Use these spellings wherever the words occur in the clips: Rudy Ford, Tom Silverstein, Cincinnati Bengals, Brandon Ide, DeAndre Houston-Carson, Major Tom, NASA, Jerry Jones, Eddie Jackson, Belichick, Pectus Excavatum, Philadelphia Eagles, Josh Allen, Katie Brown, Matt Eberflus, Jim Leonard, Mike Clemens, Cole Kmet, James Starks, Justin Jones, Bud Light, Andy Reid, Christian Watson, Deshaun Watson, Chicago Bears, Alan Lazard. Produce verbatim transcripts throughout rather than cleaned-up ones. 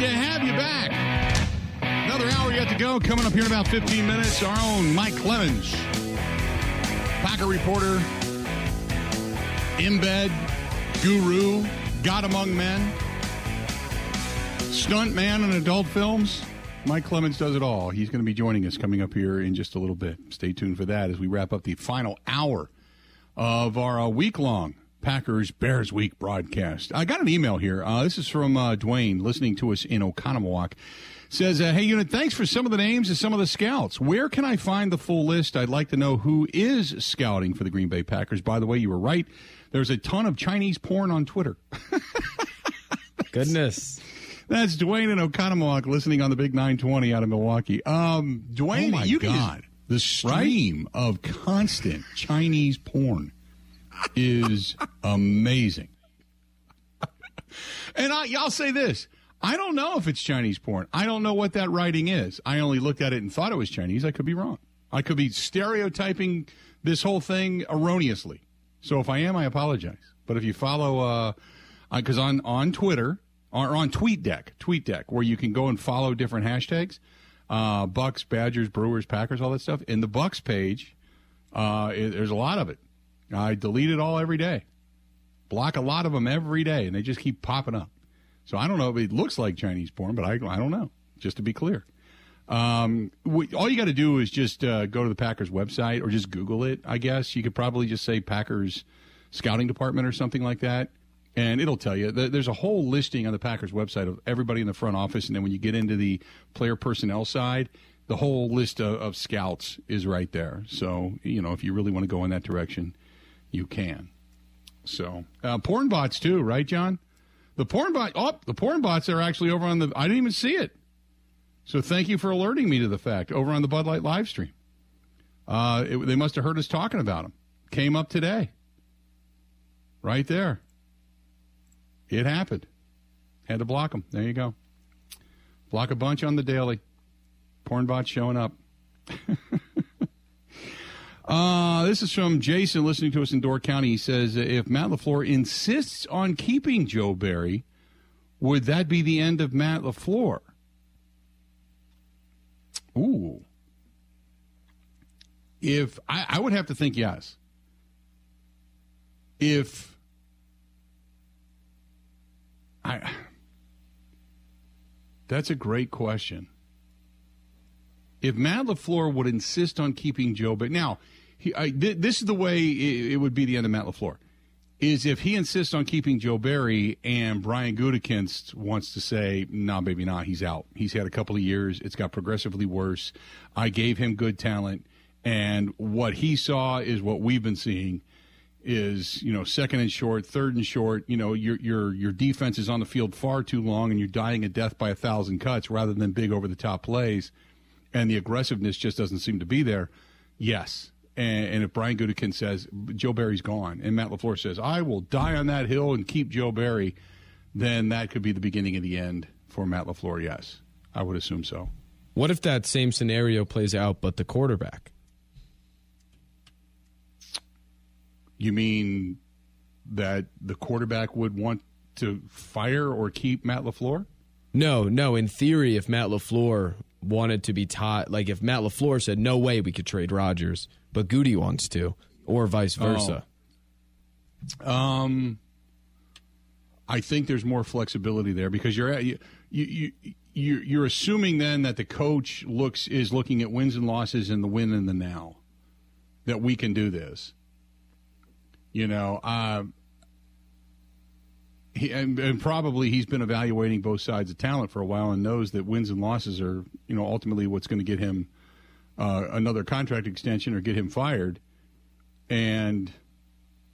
to have you back. Another hour yet to go. Coming up here in about fifteen minutes, our own Mike Clemens, Packer reporter, embed guru, God among men, stunt man in adult films. Mike Clemens does it all. He's going to be joining us coming up here in just a little bit. Stay tuned for that as we wrap up the final hour of our uh, week-long Packers Bears Week broadcast. I got an email here. Uh, this is from uh, Dwayne, listening to us in Oconomowoc. Says, uh, hey, unit, thanks for some of the names and some of the scouts. Where can I find the full list? I'd like to know who is scouting for the Green Bay Packers. By the way, you were right. There's a ton of Chinese porn on Twitter. Goodness. That's Dwayne in Oconomowoc listening on the Big nine twenty out of Milwaukee. Um, Dwayne, oh my you God. Can just, the stream right? of constant Chinese porn is amazing. And I, I'll say this. I don't know if it's Chinese porn. I don't know what that writing is. I only looked at it and thought it was Chinese. I could be wrong. I could be stereotyping this whole thing erroneously. So if I am, I apologize. But if you follow, because uh, on, on Twitter... Or on TweetDeck, TweetDeck, where you can go and follow different hashtags, uh, Bucks, Badgers, Brewers, Packers, all that stuff. In the Bucks page, uh, it, there's a lot of it. I delete it all every day, block a lot of them every day, and they just keep popping up. So I don't know if it looks like Chinese porn, but I, I don't know, just to be clear. Um, we, all you got to do is just uh, go to the Packers website or just Google it, I guess. You could probably just say Packers Scouting Department or something like that. And it'll tell you. There's a whole listing on the Packers website of everybody in the front office. And then when you get into the player personnel side, the whole list of, of scouts is right there. So, you know, if you really want to go in that direction, you can. So, uh, porn bots too, right, John? The porn bot, oh, the porn bots are actually over on the, I didn't even see it. So thank you for alerting me to the fact, over on the Bud Light live stream. Uh, it, they must have heard us talking about them. Came up today. Right there. It happened. Had to block them. There you go. Block a bunch on the daily. Porn bots showing up. uh, this is from Jason listening to us in Door County. He says, if Matt LaFleur insists on keeping Joe Barry, would that be the end of Matt LaFleur? Ooh. If I, I would have to think yes. If... I, that's a great question. If Matt LaFleur would insist on keeping Joe Barry, now, he, I, th- this is the way it, it would be the end of Matt LaFleur, is if he insists on keeping Joe Barry and Brian Gutekunst wants to say, nah, baby, nah, he's out. He's had a couple of years. It's got progressively worse. I gave him good talent, and what he saw is what we've been seeing. Is, you know, second and short, third and short, you know, your your your defense is on the field far too long and you're dying a death by a thousand cuts rather than big over-the-top plays, and the aggressiveness just doesn't seem to be there, yes. And, and if Brian Gutekunst says, Joe Barry's gone, and Matt LaFleur says, I will die on that hill and keep Joe Barry, then that could be the beginning of the end for Matt LaFleur, yes. I would assume so. What if that same scenario plays out but the quarterback? You mean that the quarterback would want to fire or keep Matt LaFleur? No, no. In theory, if Matt LaFleur wanted to be taught, like if Matt LaFleur said, no way we could trade Rodgers, but Goody wants to, or vice versa. Oh. Um, I think there's more flexibility there because you're you you you you're assuming then that the coach looks is looking at wins and losses and the win and the now, that we can do this. You know, uh, he, and, and probably he's been evaluating both sides of talent for a while and knows that wins and losses are, you know, ultimately what's going to get him uh, another contract extension or get him fired. And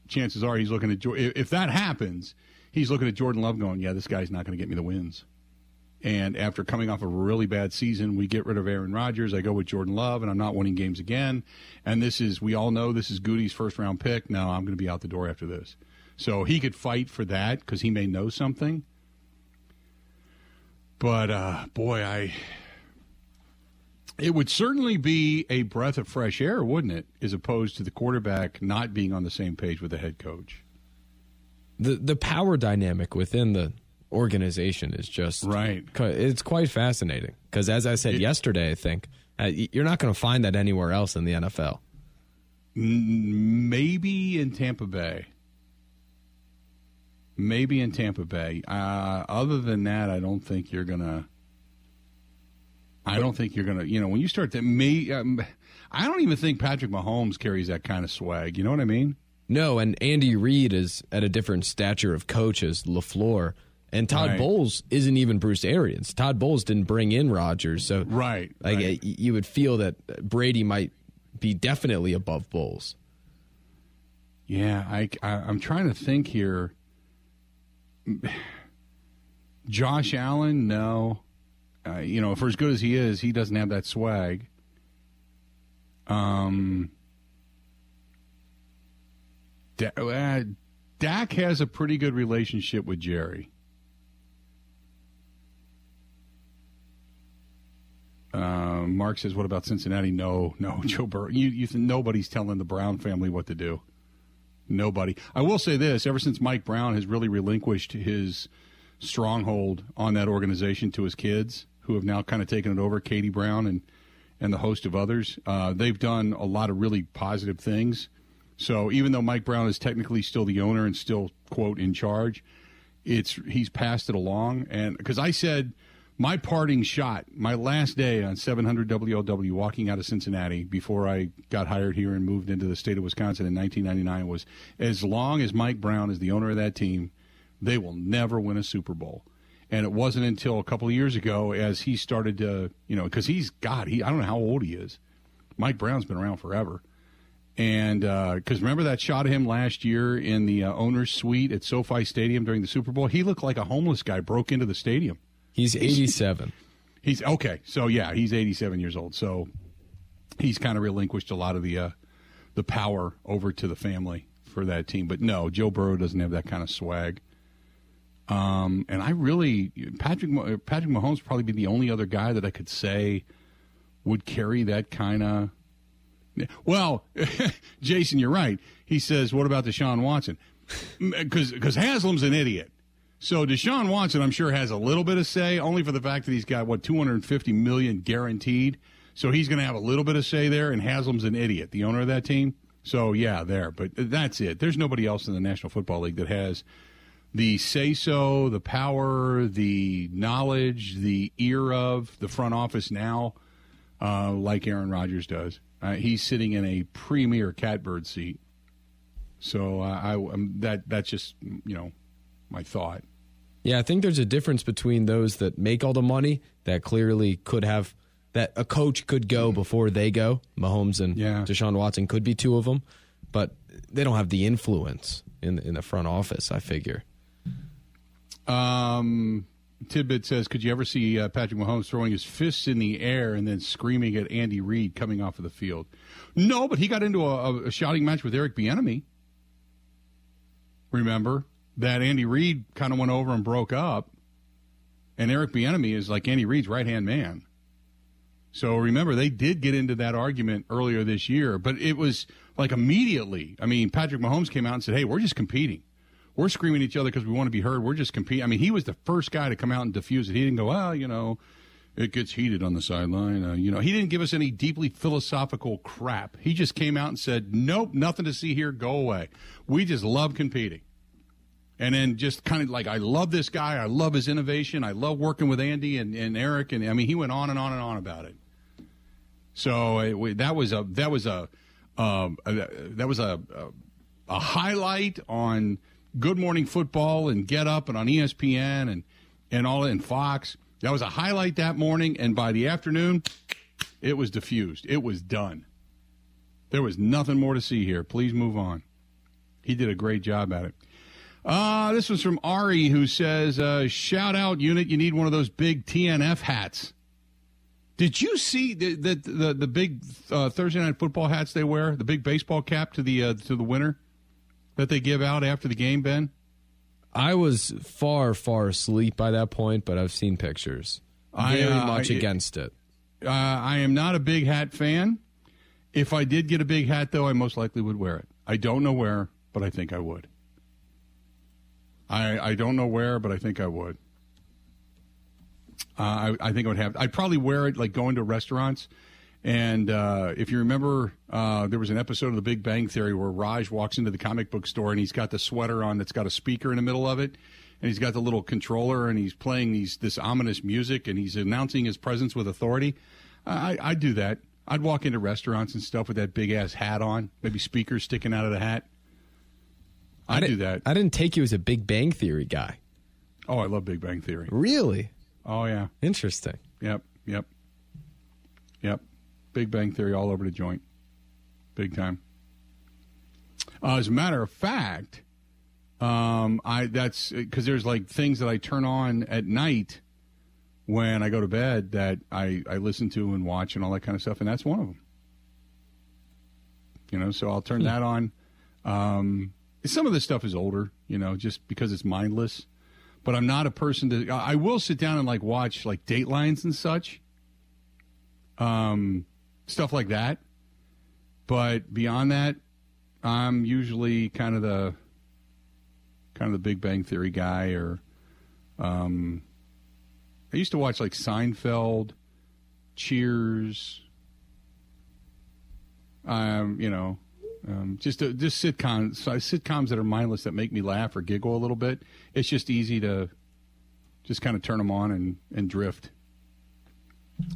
chances are he's looking at – if that happens, he's looking at Jordan Love going, yeah, this guy's not going to get me the wins. And after coming off a really bad season, we get rid of Aaron Rodgers. I go with Jordan Love, and I'm not winning games again. And this is, we all know this is Goody's first-round pick. No, I'm going to be out the door after this. So he could fight for that because he may know something. But, uh, boy, I it would certainly be a breath of fresh air, wouldn't it, as opposed to the quarterback not being on the same page with the head coach. The, the power dynamic within the organization is just right. It's quite fascinating because, as I said it, yesterday, I think uh, you're not going to find that anywhere else in the N F L. Maybe in Tampa Bay. Maybe in Tampa Bay. Uh, other than that, I don't think you're going to. I don't think you're going to, you know, when you start that, may, um, I don't even think Patrick Mahomes carries that kind of swag. You know what I mean? No, and Andy Reid is at a different stature of coach as LaFleur, and Todd right. Bowles isn't even Bruce Arians. Todd Bowles didn't bring in Rodgers, so right, like right. you would feel that Brady might be definitely above Bowles. Yeah, I, I, I'm trying to think here. Josh Allen, no. Uh, you know, for as good as he is, he doesn't have that swag. Um, D- uh, Dak has a pretty good relationship with Jerry. Uh, Mark says, "What about Cincinnati?" No, no, Joe Burrow. You, you th- nobody's telling the Brown family what to do. Nobody. I will say this: ever since Mike Brown has really relinquished his stronghold on that organization to his kids, who have now kind of taken it over, Katie Brown and, and the host of others. Uh, they've done a lot of really positive things. So even though Mike Brown is technically still the owner and still, quote, in charge, it's he's passed it along. And because I said my parting shot, my last day on seven hundred W L W walking out of Cincinnati before I got hired here and moved into the state of Wisconsin in nineteen ninety-nine was, as long as Mike Brown is the owner of that team, they will never win a Super Bowl. And it wasn't until a couple of years ago as he started to, you know, because he's, God, he, I don't know how old he is. Mike Brown's been around forever. And because uh, remember that shot of him last year in the uh, owner's suite at SoFi Stadium during the Super Bowl? He looked like a homeless guy broke into the stadium. He's eighty-seven. He's, he's okay. So, yeah, he's eighty-seven years old. So he's kind of relinquished a lot of the uh, the power over to the family for that team. But, no, Joe Burrow doesn't have that kind of swag. Um, and I really, Patrick Patrick Mahomes probably be the only other guy that I could say would carry that kind of, well, Jason, you're right. He says, what about Deshaun Watson? Because Haslam's an idiot. So Deshaun Watson, I'm sure, has a little bit of say, only for the fact that he's got, what, two hundred fifty million dollars guaranteed. So he's going to have a little bit of say there, and Haslam's an idiot, the owner of that team. So, yeah, there. But that's it. There's nobody else in the National Football League that has the say-so, the power, the knowledge, the ear of the front office now, uh, like Aaron Rodgers does. Uh, he's sitting in a premier catbird seat. So uh, I, I'm, that that's just, you know, my thought. Yeah, I think there's a difference between those that make all the money that clearly could have, that a coach could go before they go. Mahomes and yeah. Deshaun Watson could be two of them, but they don't have the influence in in the front office, I figure. Um, Tidbit says, could you ever see uh, Patrick Mahomes throwing his fists in the air and then screaming at Andy Reid coming off of the field? No, but he got into a, a shouting match with Eric Bieniemy. Remember that Andy Reid kind of went over and broke up, and Eric Bieniemy is like Andy Reid's right-hand man. So remember, they did get into that argument earlier this year, but it was like immediately. I mean, Patrick Mahomes came out and said, hey, we're just competing. We're screaming at each other because we want to be heard. We're just competing. I mean, he was the first guy to come out and defuse it. He didn't go, well, you know, it gets heated on the sideline. Uh, you know, he didn't give us any deeply philosophical crap. He just came out and said, nope, nothing to see here. Go away. We just love competing. And then just kind of like, I love this guy. I love his innovation. I love working with Andy and, and Eric. And I mean, he went on and on and on about it. So it, that was a that was a um, that was a, a a highlight on Good Morning Football and Get Up and on E S P N and, and all in Fox. That was a highlight that morning, and by the afternoon, it was diffused. It was done. There was nothing more to see here. Please move on. He did a great job at it. Uh, this was from Ari, who says, uh, shout out, unit, you need one of those big T N F hats. Did you see the the, the, the big uh, Thursday Night Football hats they wear, the big baseball cap to the uh, to the winner? That they give out after the game, Ben? I was far, far asleep by that point, but I've seen pictures. Very I, uh, much I, against it. Uh, I am not a big hat fan. If I did get a big hat, though, I most likely would wear it. I don't know where, but I think I would. I, I don't know where, but I think I would. Uh, I, I think I would have. I'd probably wear it like going to restaurants. And uh, if you remember, uh, there was an episode of The Big Bang Theory where Raj walks into the comic book store and he's got the sweater on that's got a speaker in the middle of it. And he's got the little controller and he's playing these this ominous music and he's announcing his presence with authority. I, I'd do that. I'd walk into restaurants and stuff with that big-ass hat on, maybe speakers sticking out of the hat. I'd I do that. I didn't take you as a Big Bang Theory guy. Oh, I love Big Bang Theory. Really? Oh, yeah. Interesting. Yep, yep, yep. Big Bang Theory all over the joint. Big time. Uh, as a matter of fact, um, I that's because there's like things that I turn on at night when I go to bed that I, I listen to and watch and all that kind of stuff, and that's one of them. You know, so I'll turn yeah. that on. Um, some of this stuff is older, you know, just because it's mindless. But I'm not a person to... I will sit down and, like, watch, like, Datelines and such. Um, stuff like that. But beyond that, I'm usually kind of the... kind of the Big Bang Theory guy or... Um, I used to watch, like, Seinfeld, Cheers, um, you know, um, just uh, just sitcoms, sitcoms that are mindless that make me laugh or giggle a little bit. It's just easy to just kind of turn them on and, and drift.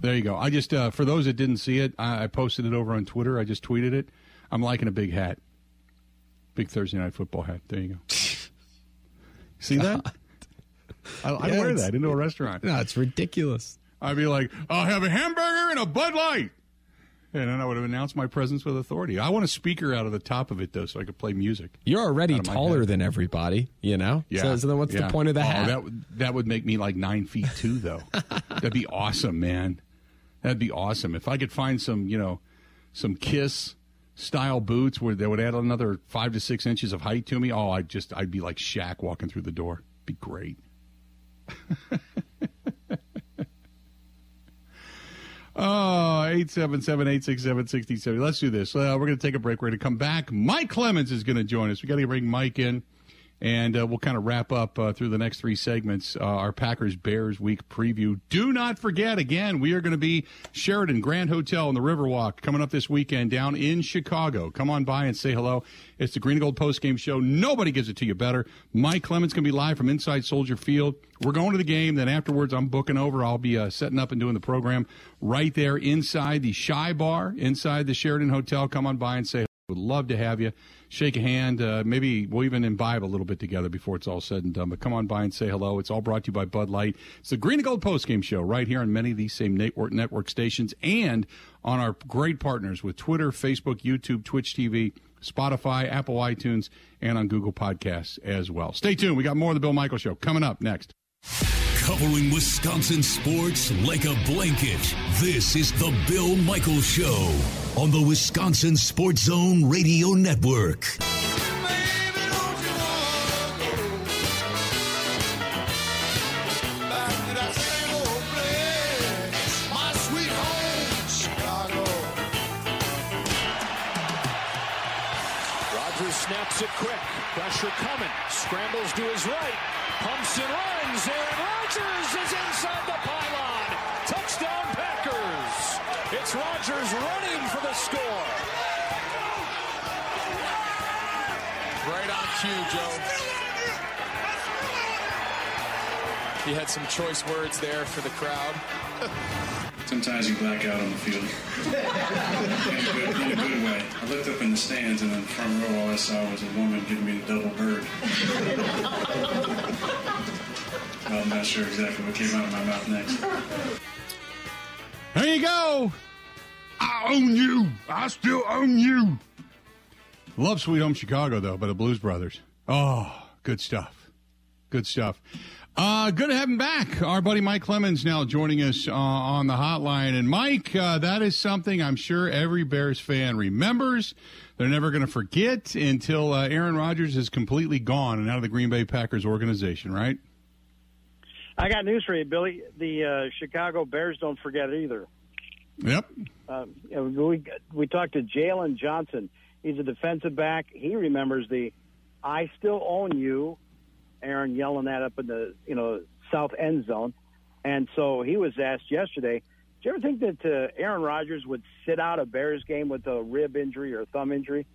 There you go. I just, uh, for those that didn't see it, I, I posted it over on Twitter. I just tweeted it. I'm liking a big hat, big Thursday Night Football hat. There you go. See that? I, I'd yeah, wear that into a restaurant. No, it's ridiculous. I'd be like, I'll have a hamburger and a Bud Light. And then I would have announced my presence with authority. I want a speaker out of the top of it, though, so I could play music. You're already taller than everybody, you know? Yeah. So, so then what's yeah. the point of the oh, hat? That, w- that would make me like nine feet two, though. That'd be awesome, man. That'd be awesome. If I could find some, you know, some Kiss-style boots where they would add another five to six inches of height to me, oh, I'd just, I'd be like Shaq walking through the door. It'd be great. Oh, eight seven seven, eight six seven, six oh seven oh. Let's do this. Uh, we're going to take a break. We're going to come back. Mike Clemens is going to join us. We got to bring Mike in, and uh, we'll kind of wrap up uh, through the next three segments, uh, our Packers Bears week preview. Do not forget, again, we are going to be Sheraton Grand Hotel in the Riverwalk coming up this weekend down in Chicago. Come on by and say hello. It's the Green and Gold postgame show. Nobody gives it to you better. Mike Clemens going to be live from inside Soldier Field. We're going to the game. Then afterwards, I'm booking over. I'll be uh, setting up and doing the program right there inside the Chi Bar, inside the Sheraton Hotel. Come on by and say hello. Would love to have you. Shake a hand. Uh, maybe we'll even imbibe a little bit together before it's all said and done. But come on by and say hello. It's all brought to you by Bud Light. It's the Green and Gold postgame show right here on many of these same network, network stations and on our great partners with Twitter, Facebook, YouTube, Twitch T V, Spotify, Apple iTunes, and on Google Podcasts as well. Stay tuned. We got more of the Bill Michael Show coming up next. Covering Wisconsin sports like a blanket, this is the Bill Michael Show on the Wisconsin Sports Zone Radio Network. Rodgers snaps it quick. Pressure coming. Scrambles to his right. Pumps and runs. Aaron Rodgers is inside the pylon. Touchdown Packers. It's Rodgers running for the score. Right on cue, Joe. He had some choice words there for the crowd. Sometimes you black out on the field. in, a good, in a good way. I looked up in the stands, and in the front row, all I saw was a woman giving me the double bird. Well, I'm not sure exactly what came out of my mouth next. There you go. I own you. I still own you. Love Sweet Home Chicago, though, by the Blues Brothers. Oh, good stuff. Good stuff. Uh, good to have him back. Our buddy Mike Clemens now joining us uh, on the hotline. And, Mike, uh, that is something I'm sure every Bears fan remembers. They're never going to forget until uh, Aaron Rodgers is completely gone and out of the Green Bay Packers organization, right? I got news for you, Billy. The uh, Chicago Bears don't forget either. Yep. Uh, we, we talked to Jalen Johnson. He's a defensive back. He remembers the I still own you Aaron yelling that up in the, you know, south end zone. And so he was asked yesterday, do you ever think that uh, Aaron Rodgers would sit out a Bears game with a rib injury or thumb injury?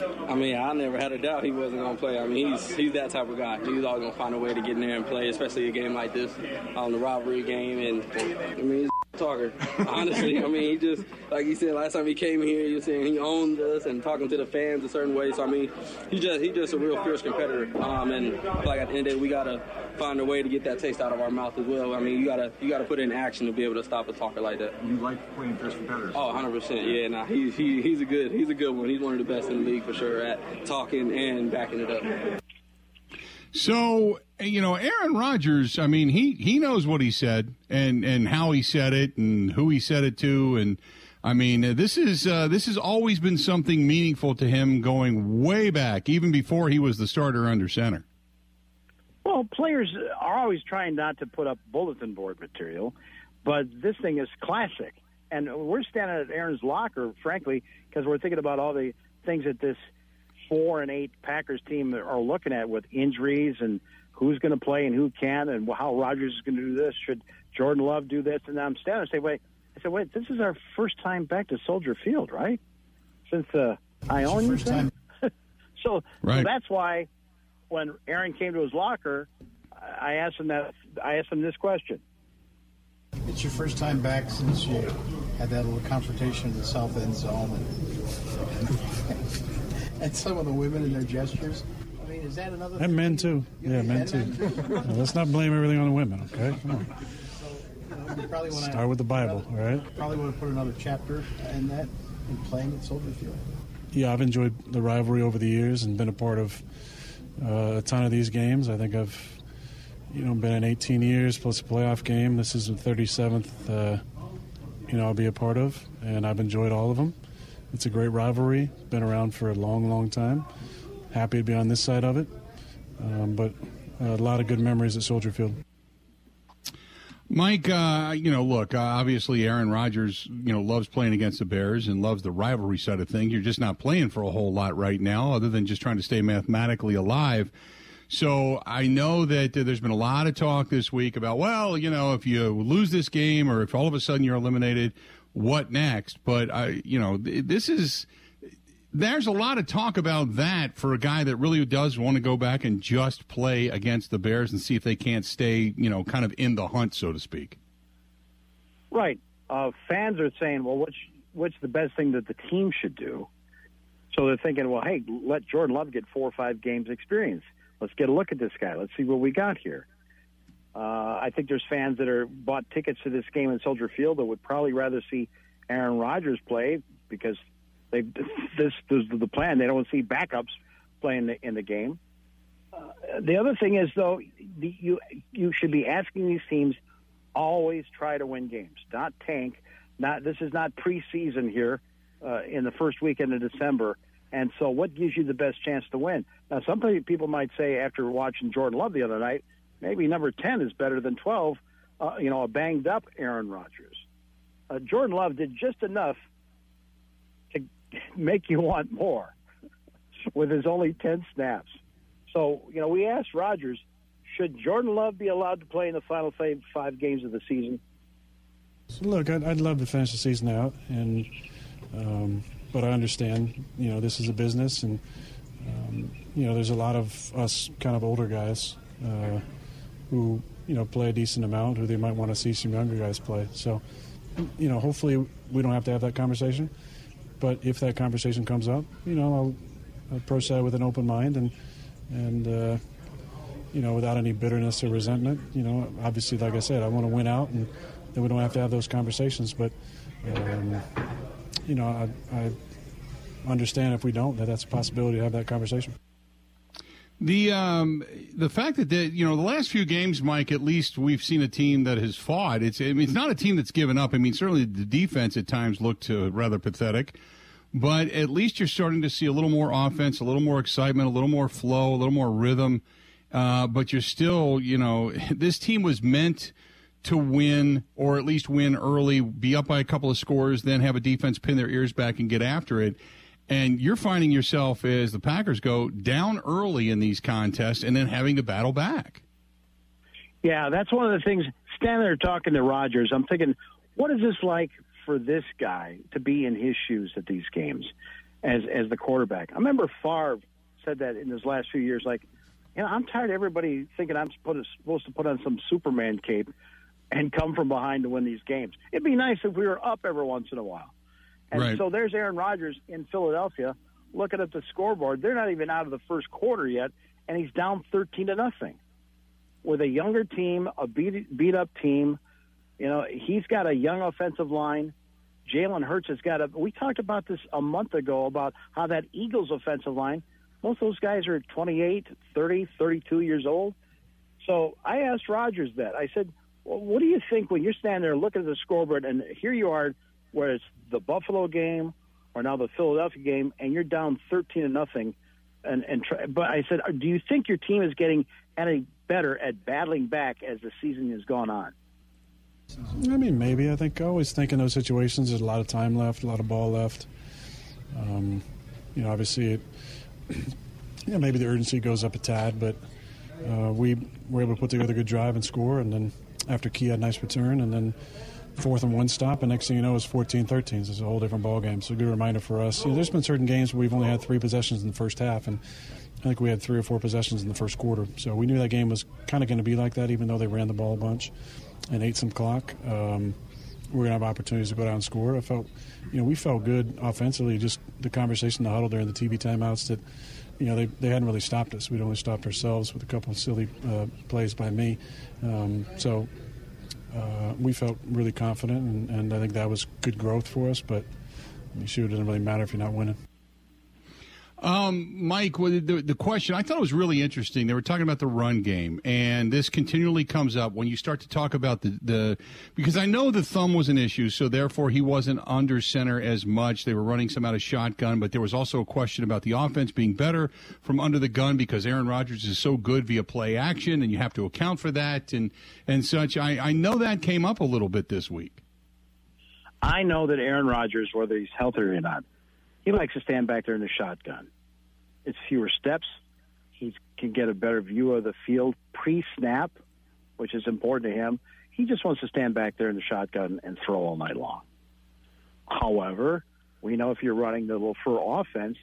I mean, I never had a doubt he wasn't going to play. I mean, he's he's that type of guy. He's always going to find a way to get in there and play, especially a game like this, on um, the rivalry game. And, I mean, he's a talker. Honestly, I mean, he just, like you said, last time he came here, you were saying he owned us and talking to the fans a certain way. So, I mean, he just he's just a real fierce competitor. Um, and, like, at the end of the day, we got to find a way to get that taste out of our mouth as well. I mean, you got to you got to put in action to be able to stop a talker like that. You like playing fierce competitors? Oh, one hundred percent. Yeah, nah, he, he, he's a good he's a good one. He's one of the best in the league, for sure, at talking and backing it up. So, you know, Aaron Rodgers, I mean, he, he knows what he said and, and how he said it and who he said it to. And, I mean, this is uh, this has always been something meaningful to him going way back, even before he was the starter under center. Well, players are always trying not to put up bulletin board material, but this thing is classic. And we're standing at Aaron's locker, frankly, because we're thinking about all the things that this four and eight Packers team are looking at with injuries and who's going to play and who can and how Rodgers is going to do this. Should Jordan Love do this? And I'm standing and say, wait, I said, wait, this is our first time back to Soldier Field, right? Since uh, I own you. so, right. so that's why when Aaron came to his locker, I asked him that. I asked him this question. It's your first time back since you had that little confrontation in the south end zone and, and some of the women and their gestures. I mean, is that another thing? And men, too. Yeah, men, too. No, let's not blame everything on the women, okay? Come on. So, you know, you Start I, with the Bible, another, all right? Probably want to put another chapter in that in playing at Soldier Field. Yeah, I've enjoyed the rivalry over the years and been a part of uh, a ton of these games. I think I've You know, been in eighteen years plus a playoff game. This is the thirty-seventh, uh, you know, I'll be a part of, and I've enjoyed all of them. It's a great rivalry. Been around for a long, long time. Happy to be on this side of it, um, but a lot of good memories at Soldier Field. Mike, uh, you know, look, uh, obviously Aaron Rodgers, you know, loves playing against the Bears and loves the rivalry side of things. You're just not playing for a whole lot right now, other than just trying to stay mathematically alive. So I know that uh, there's been a lot of talk this week about, well, you know, if you lose this game or if all of a sudden you're eliminated, what next? But, I, you know, this is – there's a lot of talk about that for a guy that really does want to go back and just play against the Bears and see if they can't stay, you know, kind of in the hunt, so to speak. Right. Uh, fans are saying, well, what's, what's the best thing that the team should do? So they're thinking, well, hey, let Jordan Love get four or five games experience. Let's get a look at this guy. Let's see what we got here. Uh, I think there's fans that are bought tickets to this game in Soldier Field that would probably rather see Aaron Rodgers play because they this, this is the plan. They don't want to see backups playing the, in the game. Uh, the other thing is, though, the, you you should be asking these teams always try to win games, not tank. Not this is not preseason here uh, in the first weekend of December. And so what gives you the best chance to win? Now, some people might say after watching Jordan Love the other night, maybe number ten is better than twelve, uh, you know, a banged-up Aaron Rodgers. Uh, Jordan Love did just enough to make you want more with his only ten snaps. So, you know, we asked Rodgers, should Jordan Love be allowed to play in the final five, five games of the season? Look, I'd, I'd love to finish the season out, and um but I understand, you know, this is a business, and, um, you know, there's a lot of us kind of older guys uh, who, you know, play a decent amount, who they might want to see some younger guys play. So, you know, hopefully we don't have to have that conversation. But if that conversation comes up, you know, I'll approach that with an open mind and, and uh, you know, without any bitterness or resentment. You know, obviously, like I said, I want to win out, and then we don't have to have those conversations. But, um, you know, I, I understand if we don't, that that's a possibility to have that conversation. The um, the fact that, they, you know, the last few games, Mike, at least we've seen a team that has fought. It's I mean, it's not a team that's given up. I mean, certainly the defense at times looked uh, rather pathetic. But at least you're starting to see a little more offense, a little more excitement, a little more flow, a little more rhythm. Uh, but you're still, you know, this team was meant to win, or at least win early, be up by a couple of scores, then have a defense pin their ears back and get after it. And you're finding yourself, as the Packers go, down early in these contests and then having to battle back. Yeah, that's one of the things. Standing there talking to Rodgers, I'm thinking, what is this like for this guy to be in his shoes at these games as as the quarterback? I remember Favre said that in his last few years, like, you know, I'm tired of everybody thinking I'm supposed to put on some Superman cape and come from behind to win these games. It'd be nice if we were up every once in a while. And right. So there's Aaron Rodgers in Philadelphia looking at the scoreboard. They're not even out of the first quarter yet, and he's down thirteen to nothing. With a younger team, a beat, beat up team, you know, he's got a young offensive line. Jalen Hurts has got a – we talked about this a month ago about how that Eagles offensive line, most of those guys are twenty-eight, thirty, thirty-two years old. So I asked Rodgers that. I said, well, what do you think when you're standing there looking at the scoreboard and here you are, where it's the Buffalo game or now the Philadelphia game, and you're down thirteen to nothing. And, and try, but I said, do you think your team is getting any better at battling back as the season has gone on? I mean, maybe. I think I always think in those situations there's a lot of time left, a lot of ball left. Um, you know, obviously, it, you know, maybe the urgency goes up a tad, but uh, we were able to put together a good drive and score, and then after Key had a nice return, and then fourth and one stop, and next thing you know it's fourteen thirteen. It's a whole different ball game. So a good reminder for us. You know, there's been certain games where we've only had three possessions in the first half, and I think we had three or four possessions in the first quarter. So we knew that game was kind of going to be like that, even though they ran the ball a bunch and ate some clock. Um, we're going to have opportunities to go down and score. I felt, you know, we felt good offensively, just the conversation in the huddle during the T V timeouts that, you know, they, they hadn't really stopped us. We'd only stopped ourselves with a couple of silly uh, plays by me. Um, so... Uh, we felt really confident, and, and I think that was good growth for us, but I mean, shoot, it doesn't really matter if you're not winning. Um, Mike, well, the, the question, I thought it was really interesting. They were talking about the run game, and this continually comes up when you start to talk about the, the – because I know the thumb was an issue, so therefore he wasn't under center as much. They were running some out of shotgun, but there was also a question about the offense being better from under the gun because Aaron Rodgers is so good via play action, and you have to account for that and, and such. I, I know that came up a little bit this week. I know that Aaron Rodgers, whether he's healthy or not, he likes to stand back there in the shotgun. It's fewer steps. He can get a better view of the field pre-snap, which is important to him. He just wants to stand back there in the shotgun and throw all night long. However, we know if you're running the LaFleur offense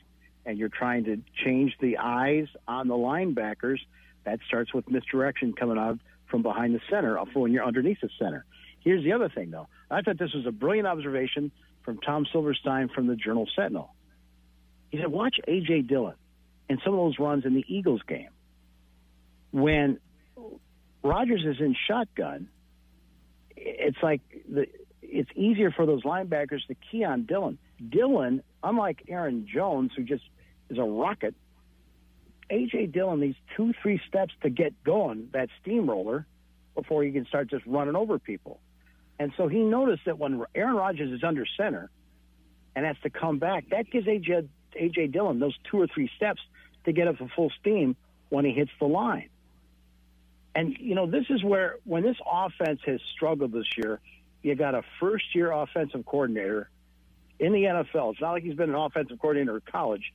and you're trying to change the eyes on the linebackers, that starts with misdirection coming out from behind the center when you're underneath the center. Here's the other thing, though. I thought this was a brilliant observation from Tom Silverstein from the Journal Sentinel. He said, watch A J. Dillon and some of those runs in the Eagles game. When Rodgers is in shotgun, it's like the, it's easier for those linebackers to key on Dillon. Dillon, unlike Aaron Jones, who just is a rocket, A J. Dillon needs two, three steps to get going, that steamroller, before he can start just running over people. And so he noticed that when Aaron Rodgers is under center and has to come back, that gives A J. A J. Dillon those two or three steps to get up to full steam when he hits the line. And, you know, this is where when this offense has struggled this year, you got a first-year offensive coordinator in the N F L. It's not like he's been an offensive coordinator at college.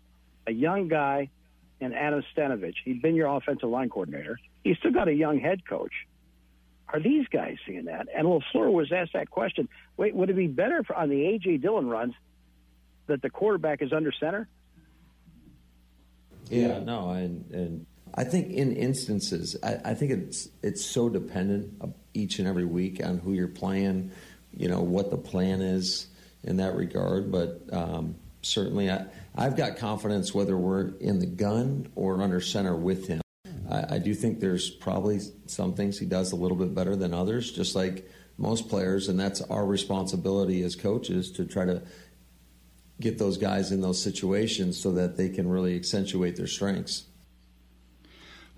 A young guy in Adam Stanovich. He'd been your offensive line coordinator. He's still got a young head coach. Are these guys seeing that? And LaFleur was asked that question. Wait, would it be better for, on the A J. Dillon runs that the quarterback is under center? Yeah, no, and, and I think in instances, I, I think it's it's so dependent each and every week on who you're playing, you know, what the plan is in that regard. But um, certainly I, I've got confidence whether we're in the gun or under center with him. I do think there's probably some things he does a little bit better than others, just like most players, and that's our responsibility as coaches to try to get those guys in those situations so that they can really accentuate their strengths.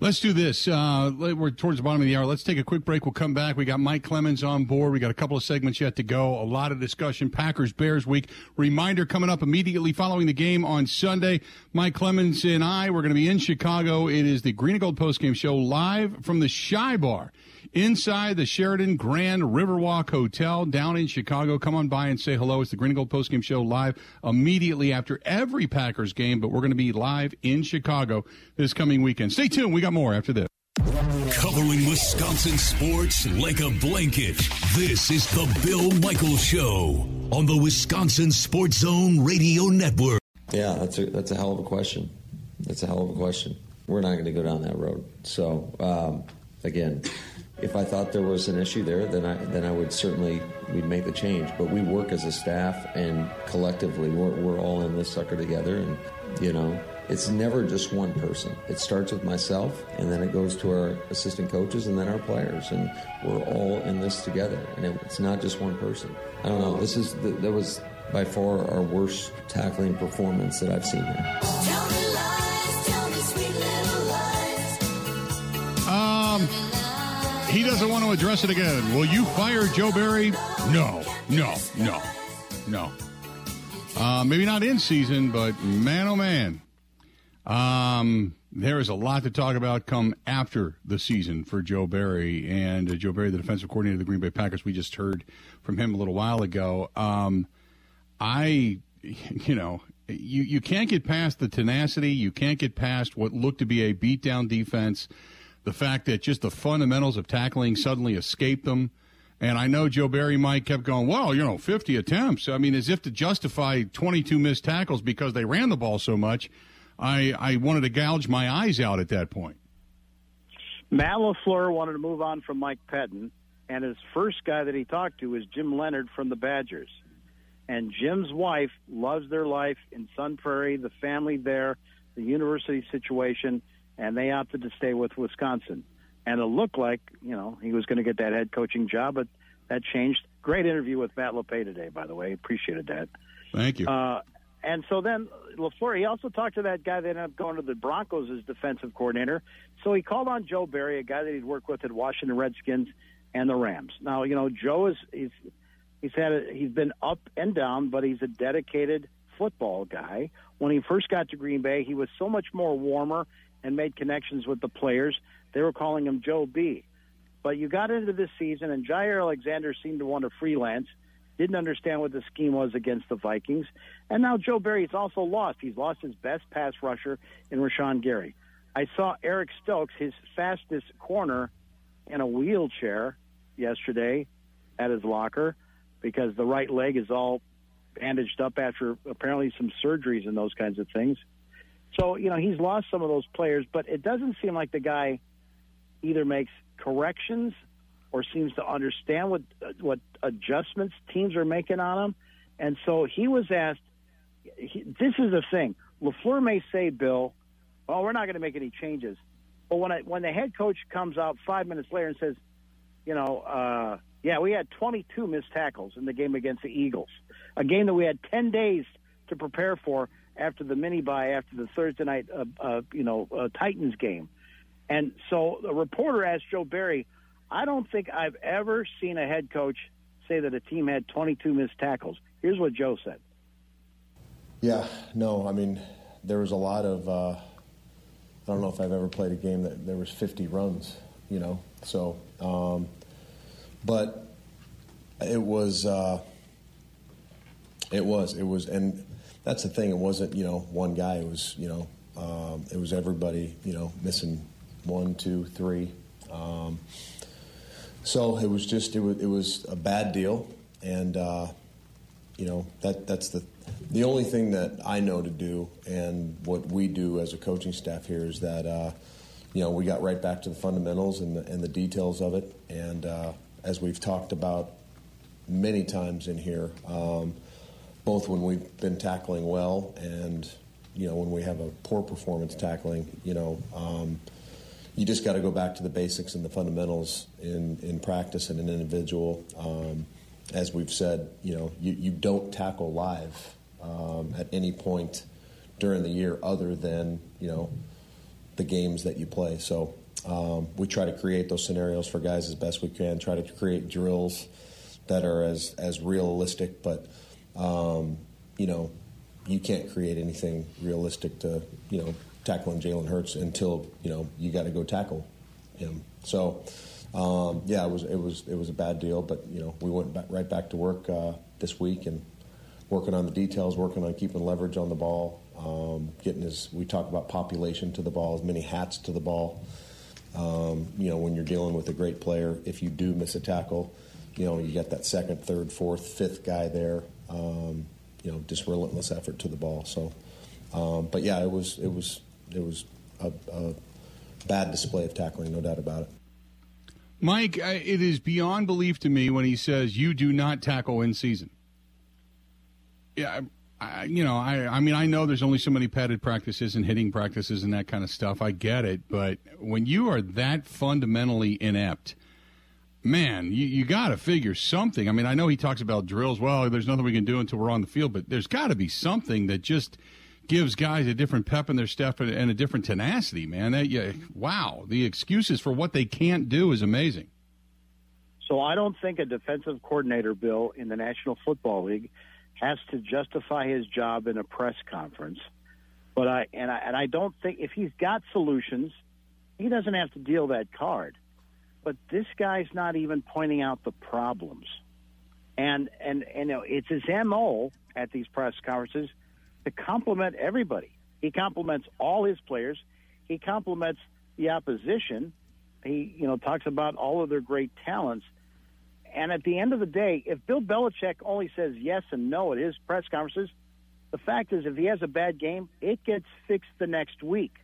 Let's do this. Uh, we're towards the bottom of the hour. Let's take a quick break. We'll come back. We got Mike Clemens on board. We got a couple of segments yet to go. A lot of discussion. Packers, Bears week. Reminder coming up immediately following the game on Sunday. Mike Clemens and I, we're going to be in Chicago. It is the Green and Gold postgame show live from the Chi Bar inside the Sheraton Grand Riverwalk Hotel down in Chicago. Come on by and say hello. It's the Green and Gold postgame show live immediately after every Packers game, but we're going to be live in Chicago this coming weekend. Stay tuned. We got more after this. Covering Wisconsin sports like a blanket, this is the Bill Michaels Show on the Wisconsin Sports Zone Radio Network. Yeah, that's a that's a hell of a question. That's a hell of a question. We're not going to go down that road. So um, again, if I thought there was an issue there, then I then I would certainly we'd make the change. But we work as a staff and collectively, we're we're all in this sucker together, and you know. It's never just one person. It starts with myself, and then it goes to our assistant coaches, and then our players, and we're all in this together. And it, it's not just one person. I don't know. This is the, that was by far our worst tackling performance that I've seen here. Tell me lies, tell me sweet little lies. Um, he doesn't want to address it again. Will you fire Joe Barry? No, no, no, no. Uh, maybe not in season, but man, oh man. Um, there is a lot to talk about come after the season for Joe Barry and uh, Joe Barry, the defensive coordinator of the Green Bay Packers. We just heard from him a little while ago. Um, I, you know, you, you can't get past the tenacity. You can't get past what looked to be a beatdown defense. The fact that just the fundamentals of tackling suddenly escaped them. And I know Joe Barry, Mike, kept going, well, you know, fifty attempts. I mean, as if to justify twenty-two missed tackles because they ran the ball so much. I, I wanted to gouge my eyes out at that point. Matt LaFleur wanted to move on from Mike Pettin, and his first guy that he talked to was Jim Leonard from the Badgers. And Jim's wife loves their life in Sun Prairie, the family there, the university situation, and they opted to stay with Wisconsin. And it looked like, you know, he was going to get that head coaching job, but that changed. Great interview with Matt LaFleur today, by the way. Appreciated that. Thank you. Uh, And so then LaFleur, he also talked to that guy that ended up going to the Broncos as defensive coordinator. So he called on Joe Barry, a guy that he'd worked with at Washington Redskins and the Rams. Now, you know, Joe is he's he's had a, he's been up and down, but he's a dedicated football guy. When he first got to Green Bay, he was so much more warmer and made connections with the players. They were calling him Joe B. But you got into this season, and Jair Alexander seemed to want to freelance. Didn't understand what the scheme was against the Vikings. And now Joe Barry's also lost. He's lost his best pass rusher in Rashawn Gary. I saw Eric Stokes, his fastest corner, in a wheelchair yesterday at his locker because the right leg is all bandaged up after apparently some surgeries and those kinds of things. So, you know, he's lost some of those players, but it doesn't seem like the guy either makes corrections or seems to understand what what adjustments teams are making on him. And so he was asked, he, this is the thing. LaFleur may say, Bill, well, we're not going to make any changes. But when I, when the head coach comes out five minutes later and says, you know, uh, yeah, we had twenty-two missed tackles in the game against the Eagles, a game that we had ten days to prepare for after the mini-bye, after the Thursday night, uh, uh, you know, uh, Titans game. And so a reporter asked Joe Barry, I don't think I've ever seen a head coach say that a team had twenty-two missed tackles. Here's what Joe said. Yeah, no, I mean, there was a lot of, uh, I don't know if I've ever played a game that there was fifty runs, you know, so, um, but it was, uh, it was, it was, and that's the thing, it wasn't, you know, one guy, it was, you know, um, it was everybody, you know, missing one, two, three, um, so it was just it was, it was a bad deal, and uh, you know that that's the the only thing that I know to do, and what we do as a coaching staff here is that uh, you know we got right back to the fundamentals and the, and the details of it, and uh, as we've talked about many times in here, um, both when we've been tackling well and you know when we have a poor performance tackling, you know. Um, You just got to go back to the basics and the fundamentals in, in practice and an individual. Um, as we've said, you know, you, you don't tackle live um, at any point during the year other than, you know, the games that you play. So um, we try to create those scenarios for guys as best we can, try to create drills that are as, as realistic. But, um, you know, you can't create anything realistic to, you know, tackling Jalen Hurts until, you know, you got to go tackle him. So, um, yeah, it was it was, it was a bad deal. But, you know, we went back, right back to work uh, this week and working on the details, working on keeping leverage on the ball, um, getting as we talk about population to the ball, as many hats to the ball. Um, you know, when you're dealing with a great player, if you do miss a tackle, you know, you got that second, third, fourth, fifth guy there. Um, you know, just relentless effort to the ball. So, um, but yeah, it was it was it was a, a bad display of tackling, no doubt about it. Mike, it is beyond belief to me when he says you do not tackle in season. Yeah, I, you know, I, I mean, I know there's only so many padded practices and hitting practices and that kind of stuff. I get it. But when you are that fundamentally inept, man, you, you got to figure something. I mean, I know he talks about drills. Well, there's nothing we can do until we're on the field. But there's got to be something that just gives guys a different pep in their step and, and a different tenacity, man. That yeah, wow, the excuses for what they can't do is amazing. So I don't think a defensive coordinator, Bill, in the National Football League has to justify his job in a press conference. But I and I and I don't think if he's got solutions, he doesn't have to deal that card. But this guy's not even pointing out the problems. And and and you know, it's his M O at these press conferences to compliment everybody. He compliments all his players. He compliments the opposition. He, you know, talks about all of their great talents. And at the end of the day, if Bill Belichick only says yes and no at his press conferences, the fact is if he has a bad game, it gets fixed the next week.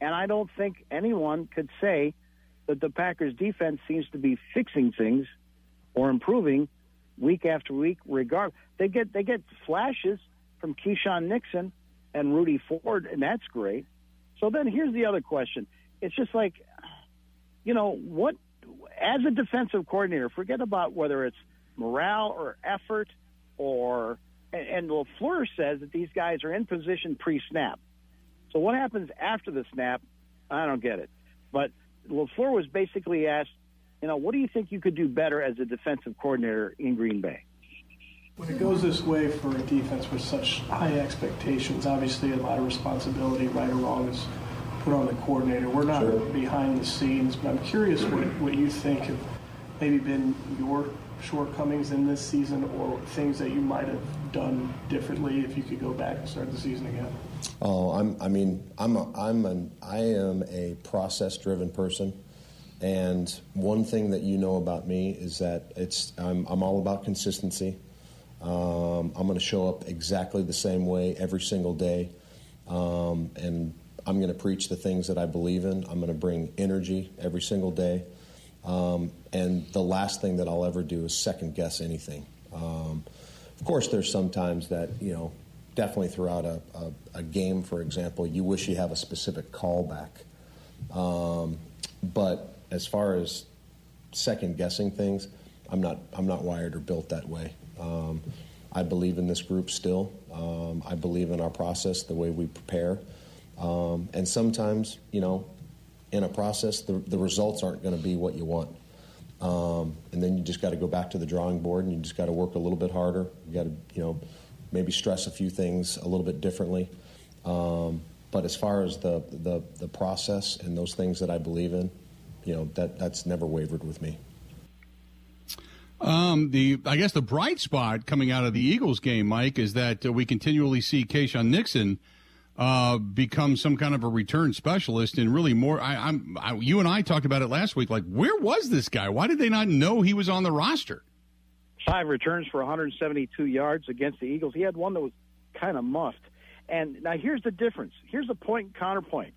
And I don't think anyone could say that the Packers' defense seems to be fixing things or improving week after week. Regardless, they get they get flashes from Keisean Nixon and Rudy Ford, and that's great. So then here's the other question. It's just like, you know, what – as a defensive coordinator, forget about whether it's morale or effort or – and LaFleur says that these guys are in position pre-snap. So what happens after the snap, I don't get it. But LaFleur was basically asked, you know, what do you think you could do better as a defensive coordinator in Green Bay? When it goes this way for a defense with such high expectations, obviously a lot of responsibility, right or wrong, is – put on the coordinator. We're not sure. Behind the scenes, but I'm curious what, what you think have maybe been your shortcomings in this season or things that you might have done differently if you could go back and start the season again. Oh, I'm, I mean, I'm a, I'm an, I am a process-driven person, and one thing that you know about me is that it's I'm, I'm all about consistency. Um, I'm going to show up exactly the same way every single day, um, and I'm going to preach the things that I believe in. I'm going to bring energy every single day. Um, and the last thing that I'll ever do is second-guess anything. Um, of course, there's sometimes that, you know, definitely throughout a, a, a game, for example, you wish you have a specific callback. Um, but as far as second-guessing things, I'm not, I'm not wired or built that way. Um, I believe in this group still. Um, I believe in our process, the way we prepare. Um, and sometimes, you know, in a process, the, the results aren't going to be what you want. Um, and then you just got to go back to the drawing board and you just got to work a little bit harder. You got to, you know, maybe stress a few things a little bit differently. Um, but as far as the, the, the process and those things that I believe in, you know, that, that's never wavered with me. Um, the I guess the bright spot coming out of the Eagles game, Mike, is that uh, we continually see Keisean Nixon Uh, become some kind of a return specialist, and really more. I, I'm I, you and I talked about it last week. Like, where was this guy? Why did they not know he was on the roster? Five returns for one hundred seventy-two yards against the Eagles. He had one that was kind of muffed. And now here's the difference. Here's the point and counterpoint.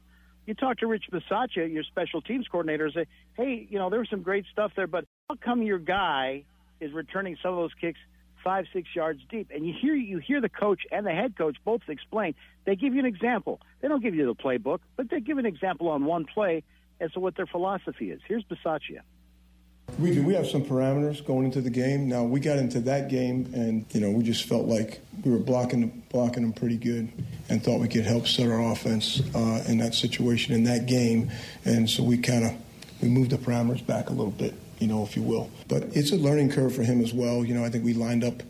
You talk to Rich Bisaccia, your special teams coordinator, and say, hey, you know, there was some great stuff there, but how come your guy is returning some of those kicks five, six yards deep? And you hear you hear the coach and the head coach both explain. They give you an example. They don't give you the playbook, but they give an example on one play as to what their philosophy is. Here's Bisaccia. We do. We have some parameters going into the game. Now, we got into that game, and, you know, we just felt like we were blocking blocking them pretty good and thought we could help set our offense uh, in that situation, in that game. And so we kind of we moved the parameters back a little bit, you know, if you will. But it's a learning curve for him as well. You know, I think we lined up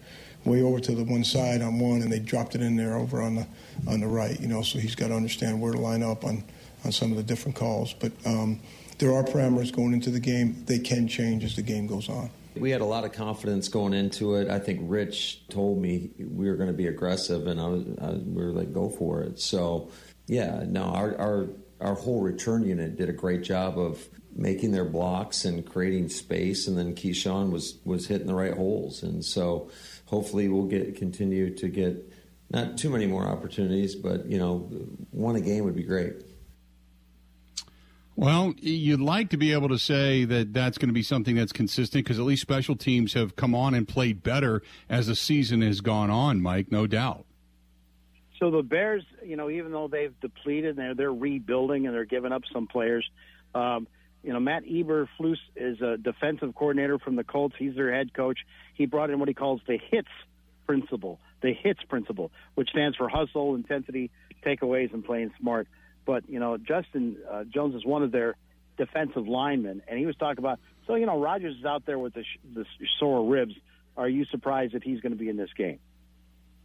way over to the one side on one, and they dropped it in there over on the on the right, you know, so he's got to understand where to line up on, on some of the different calls. But um, there are parameters going into the game. They can change as the game goes on. We had a lot of confidence going into it. I think Rich told me we were going to be aggressive, and I was, I, we were like, go for it. So, yeah, no, our, our our whole return unit did a great job of making their blocks and creating space, and then Keisean was, was hitting the right holes. And so hopefully we'll get continue to get not too many more opportunities, but, you know, one a game would be great. Well, you'd like to be able to say that that's going to be something that's consistent, because at least special teams have come on and played better as the season has gone on, Mike, no doubt. So the Bears, you know, even though they've depleted, they're, they're rebuilding and they're giving up some players. Um, you know, Matt Eberflus is a defensive coordinator from the Colts. He's their head coach. He brought in what he calls the HITS principle, the HITS principle, which stands for hustle, intensity, takeaways, and playing smart. But, you know, Justin uh, Jones is one of their defensive linemen, and he was talking about, so, you know, Rodgers is out there with the, sh- the sore ribs. Are you surprised that he's going to be in this game?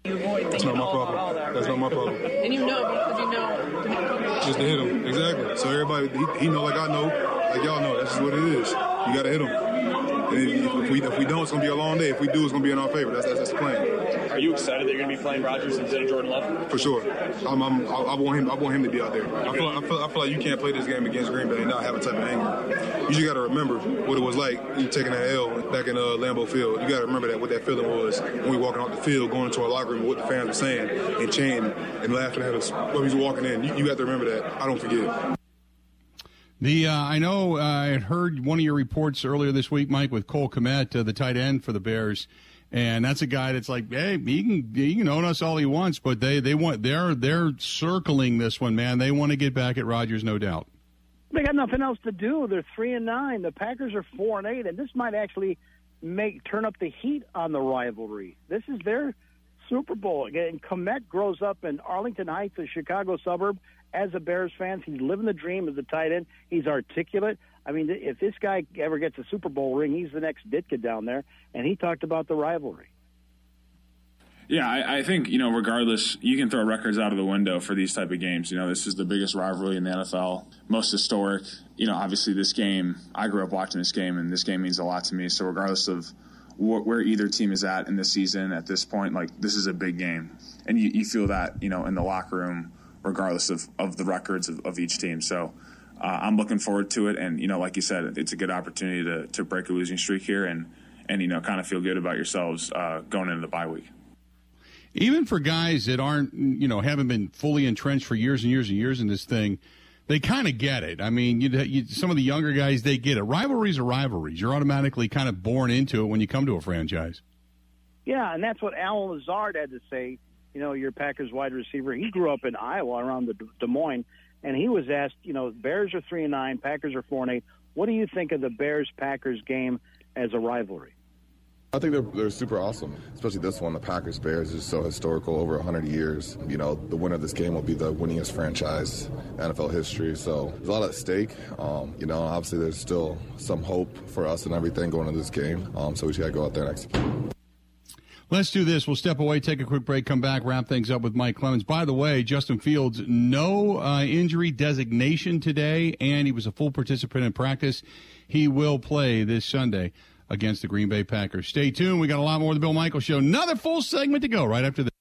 That's not my problem. That, That's right? not my problem. And you know, because you know. Just to hit him. Exactly. So everybody, he, he know like I know, like y'all know. That's just what it is. You got to hit him. And if, if, we, if we don't, it's going to be a long day. If we do, it's going to be in our favor. That's, that's, that's the plan. Are you excited that you're going to be playing Rodgers instead of Jordan Love? For sure. I'm, I'm, I, I want him I want him to be out there. I feel, I, feel, I feel like you can't play this game against Green Bay and not have a type of anger. You just got to remember what it was like you taking that L back in uh, Lambeau Field. You got to remember that what that feeling was when we walking off the field, going into our locker room, what the fans were saying and chanting and laughing at us when we were walking in. You, you have to remember that. I don't forget. The uh, I know uh, I had heard one of your reports earlier this week, Mike, with Cole Kmet, uh, the tight end for the Bears, and that's a guy that's like, hey, he can he can own us all he wants, but they they want they're they're circling this one, man. They want to get back at Rodgers, no doubt. They got nothing else to do. They're three and nine. The Packers are four and eight, and this might actually make turn up the heat on the rivalry. This is their Super Bowl, and Kmet grows up in Arlington Heights, a Chicago suburb. As a Bears fan, he's living the dream as a tight end. He's articulate. I mean, if this guy ever gets a Super Bowl ring, he's the next Ditka down there. And he talked about the rivalry. Yeah, I, I think, you know, regardless, you can throw records out of the window for these type of games. You know, this is the biggest rivalry in the N F L, most historic. You know, obviously this game, I grew up watching this game, and this game means a lot to me. So regardless of wh- where either team is at in the season at this point, like, this is a big game. And you, you feel that, you know, in the locker room, regardless of, of the records of, of each team. So uh, I'm looking forward to it. And, you know, like you said, it's a good opportunity to, to break a losing streak here and, and you know, kind of feel good about yourselves uh, going into the bye week. Even for guys that aren't, you know, haven't been fully entrenched for years and years and years in this thing, they kind of get it. I mean, you, you, some of the younger guys, they get it. Rivalries are rivalries. You're automatically kind of born into it when you come to a franchise. Yeah, and that's what Alan Lazard had to say. You know, your Packers wide receiver, he grew up in Iowa around the Des Moines, and he was asked, you know, Bears are three and nine, Packers are four and eight. What do you think of the Bears-Packers game as a rivalry? I think they're, they're super awesome, especially this one. The Packers-Bears is so historical, over one hundred years. You know, the winner of this game will be the winningest franchise in N F L history. So there's a lot at stake. Um, you know, obviously there's still some hope for us and everything going into this game. Um, so we just got to go out there and execute. Let's do this. We'll step away, take a quick break, come back, wrap things up with Mike Clemens. By the way, Justin Fields, no uh, injury designation today, and he was a full participant in practice. He will play this Sunday against the Green Bay Packers. Stay tuned. We got a lot more of the Bill Michaels Show. Another full segment to go right after this.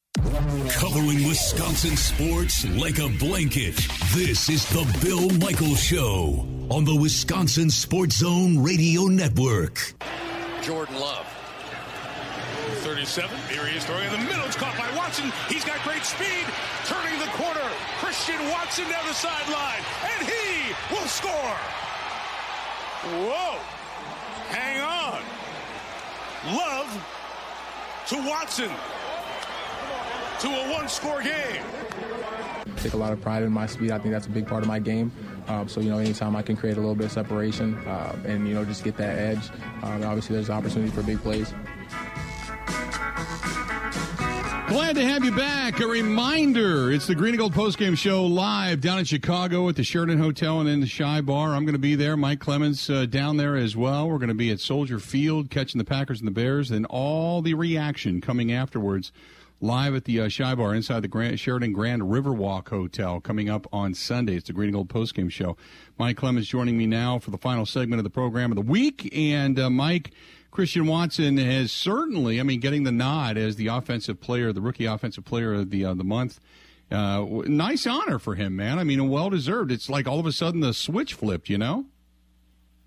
Covering Wisconsin sports like a blanket, this is the Bill Michaels Show on the Wisconsin Sports Zone Radio Network. Jordan Love. thirty-seven, here he is throwing in the middle, it's caught by Watson, he's got great speed, turning the corner, Christian Watson down the sideline, and he will score! Whoa! Hang on! Love to Watson, to a one-score game. I take a lot of pride in my speed. I think that's a big part of my game. Um, so, you know, anytime I can create a little bit of separation uh, and, you know, just get that edge, um, obviously there's opportunity for big plays. Glad to have you back. A reminder, it's the Green and Gold postgame show live down in Chicago at the Sheraton Hotel and in the Chi Bar. I'm going to be there. Mike Clemens uh, down there as well. We're going to be at Soldier Field catching the Packers and the Bears, and all the reaction coming afterwards live at the uh, Chi Bar inside the Grand, Sheraton Grand Riverwalk Hotel coming up on Sunday. It's the Green and Gold postgame show. Mike Clemens joining me now for the final segment of the program of the week. And uh, Mike, Christian Watson has certainly, I mean, getting the nod as the offensive player, the rookie offensive player of the uh, the month. Uh, nice honor for him, man. I mean, well-deserved. It's like all of a sudden the switch flipped, you know?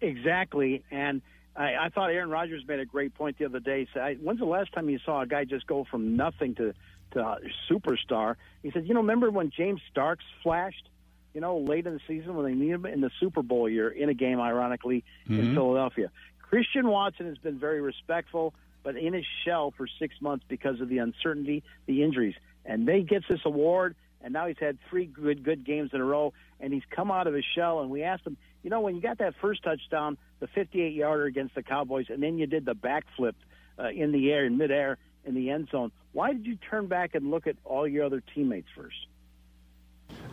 Exactly. And I, I thought Aaron Rodgers made a great point the other day. So I, when's the last time you saw a guy just go from nothing to, to superstar? He said, you know, remember when James Starks flashed, you know, late in the season when they needed him in the Super Bowl year, in a game, ironically, mm-hmm. in Philadelphia? Christian Watson has been very respectful, but in his shell for six months because of the uncertainty, the injuries. And they gets this award, and now he's had three good good games in a row, and he's come out of his shell. And we asked him, you know, when you got that first touchdown, the fifty-eight-yarder against the Cowboys, and then you did the backflip uh, in the air, in midair, in the end zone, why did you turn back and look at all your other teammates first?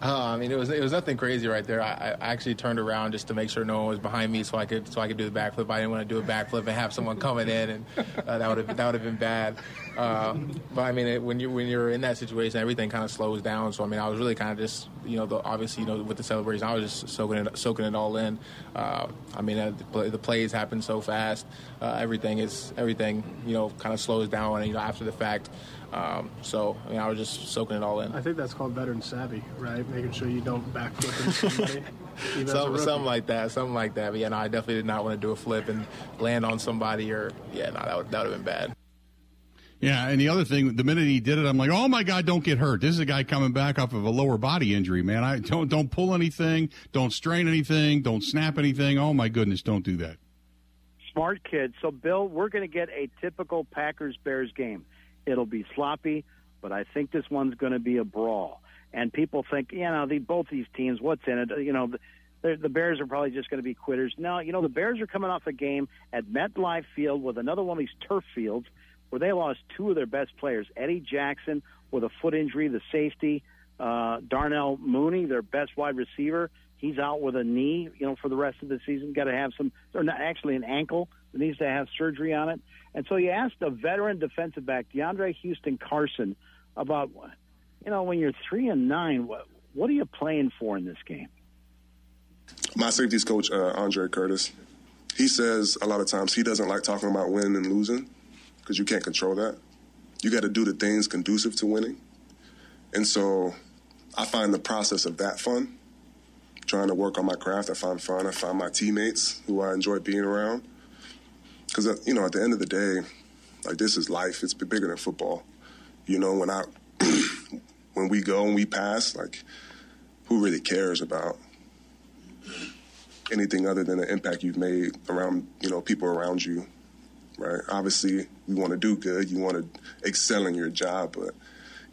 Uh, I mean, it was it was nothing crazy right there. I, I actually turned around just to make sure no one was behind me, so I could so I could do the backflip. I didn't want to do a backflip and have someone coming in, and uh, that would have that would have been bad. Uh, but I mean, it, when you when you're in that situation, everything kind of slows down. So I mean, I was really kind of just you know the, obviously you know with the celebration, I was just soaking it soaking it all in. Uh, I mean, uh, the, the plays happen so fast. Uh, everything is everything you know kind of slows down, and you know after the fact. Um, so, I mean, I was just soaking it all in. I think that's called veteran savvy, right? Making sure you don't backflip into somebody. Some, something like that, something like that. But, yeah, no, I definitely did not want to do a flip and land on somebody or, yeah, no, that would, that would have been bad. Yeah, and the other thing, the minute he did it, I'm like, oh, my God, don't get hurt. This is a guy coming back off of a lower body injury, man. I don't, don't pull anything, don't strain anything, don't snap anything. Oh, my goodness, don't do that. Smart kid. So, Bill, we're going to get a typical Packers-Bears game. It'll be sloppy, but I think this one's going to be a brawl. And people think, you know, the, both these teams, what's in it? You know, the, the Bears are probably just going to be quitters. No, you know, the Bears are coming off a game at MetLife Field with another one of these turf fields where they lost two of their best players, Eddie Jackson with a foot injury, the safety, uh, Darnell Mooney, their best wide receiver. He's out with a knee, you know, for the rest of the season. Got to have some, or not actually an ankle. That needs to have surgery on it. And so you asked a veteran defensive back, DeAndre Houston Carson, about, you know, when you're three and nine, what, what are you playing for in this game? My safeties coach, uh, Andre Curtis, he says a lot of times he doesn't like talking about winning and losing because you can't control that. You got to do the things conducive to winning. And so I find the process of that fun. Trying to work on my craft, I find fun. I find my teammates who I enjoy being around. Because, you know, at the end of the day, like, this is life. It's bigger than football. You know, when I, when we go and we pass, like, who really cares about anything other than the impact you've made around, you know, people around you, right? Obviously, you want to do good. You want to excel in your job. But,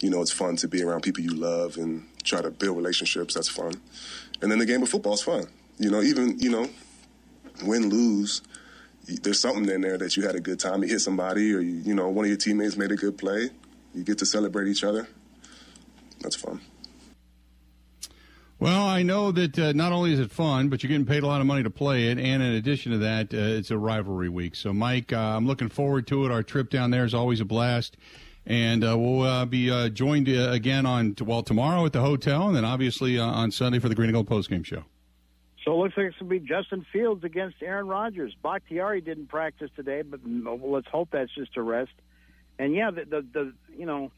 you know, it's fun to be around people you love and try to build relationships. That's fun. And then the game of football is fun. You know, even, you know, win, lose, there's something in there that you had a good time. You hit somebody or, you, you know, one of your teammates made a good play. You get to celebrate each other. That's fun. Well, I know that uh, not only is it fun, but you're getting paid a lot of money to play it. And in addition to that, uh, it's a rivalry week. So, Mike, uh, I'm looking forward to it. Our trip down there is always a blast. And uh, we'll uh, be uh, joined uh, again on, well, tomorrow at the hotel and then obviously uh, on Sunday for the Green and Gold postgame show. So it looks like it's going to be Justin Fields against Aaron Rodgers. Bakhtiari didn't practice today, but let's hope that's just a rest. And, yeah, the, the, the you know,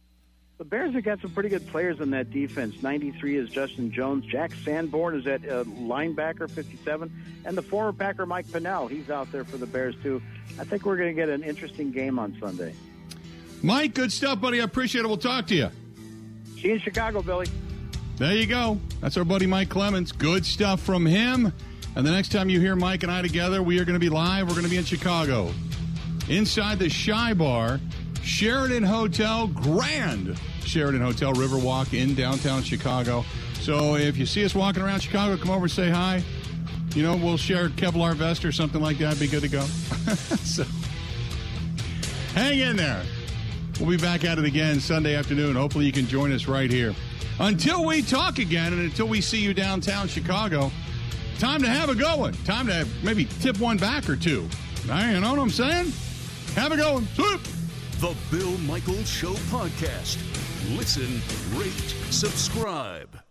the Bears have got some pretty good players in that defense. ninety-three is Justin Jones. Jack Sanborn is at uh, linebacker, fifty-seven. And the former Packer, Mike Pennell, he's out there for the Bears, too. I think we're going to get an interesting game on Sunday. Mike, good stuff, buddy. I appreciate it. We'll talk to you. See you in Chicago, Billy. There you go. That's our buddy Mike Clemens. Good stuff from him. And the next time you hear Mike and I together, we are going to be live. We're going to be in Chicago. Inside the Chi Bar, Sheraton Hotel, Grand Sheraton Hotel Riverwalk in downtown Chicago. So if you see us walking around Chicago, come over, say hi. You know, we'll share a Kevlar vest or something like that. Be good to go. So hang in there. We'll be back at it again Sunday afternoon. Hopefully you can join us right here. Until we talk again and until we see you downtown Chicago, time to have a go one. Time to maybe tip one back or two. You know what I'm saying? Have a go one. The Bill Michaels Show Podcast. Listen, rate, subscribe.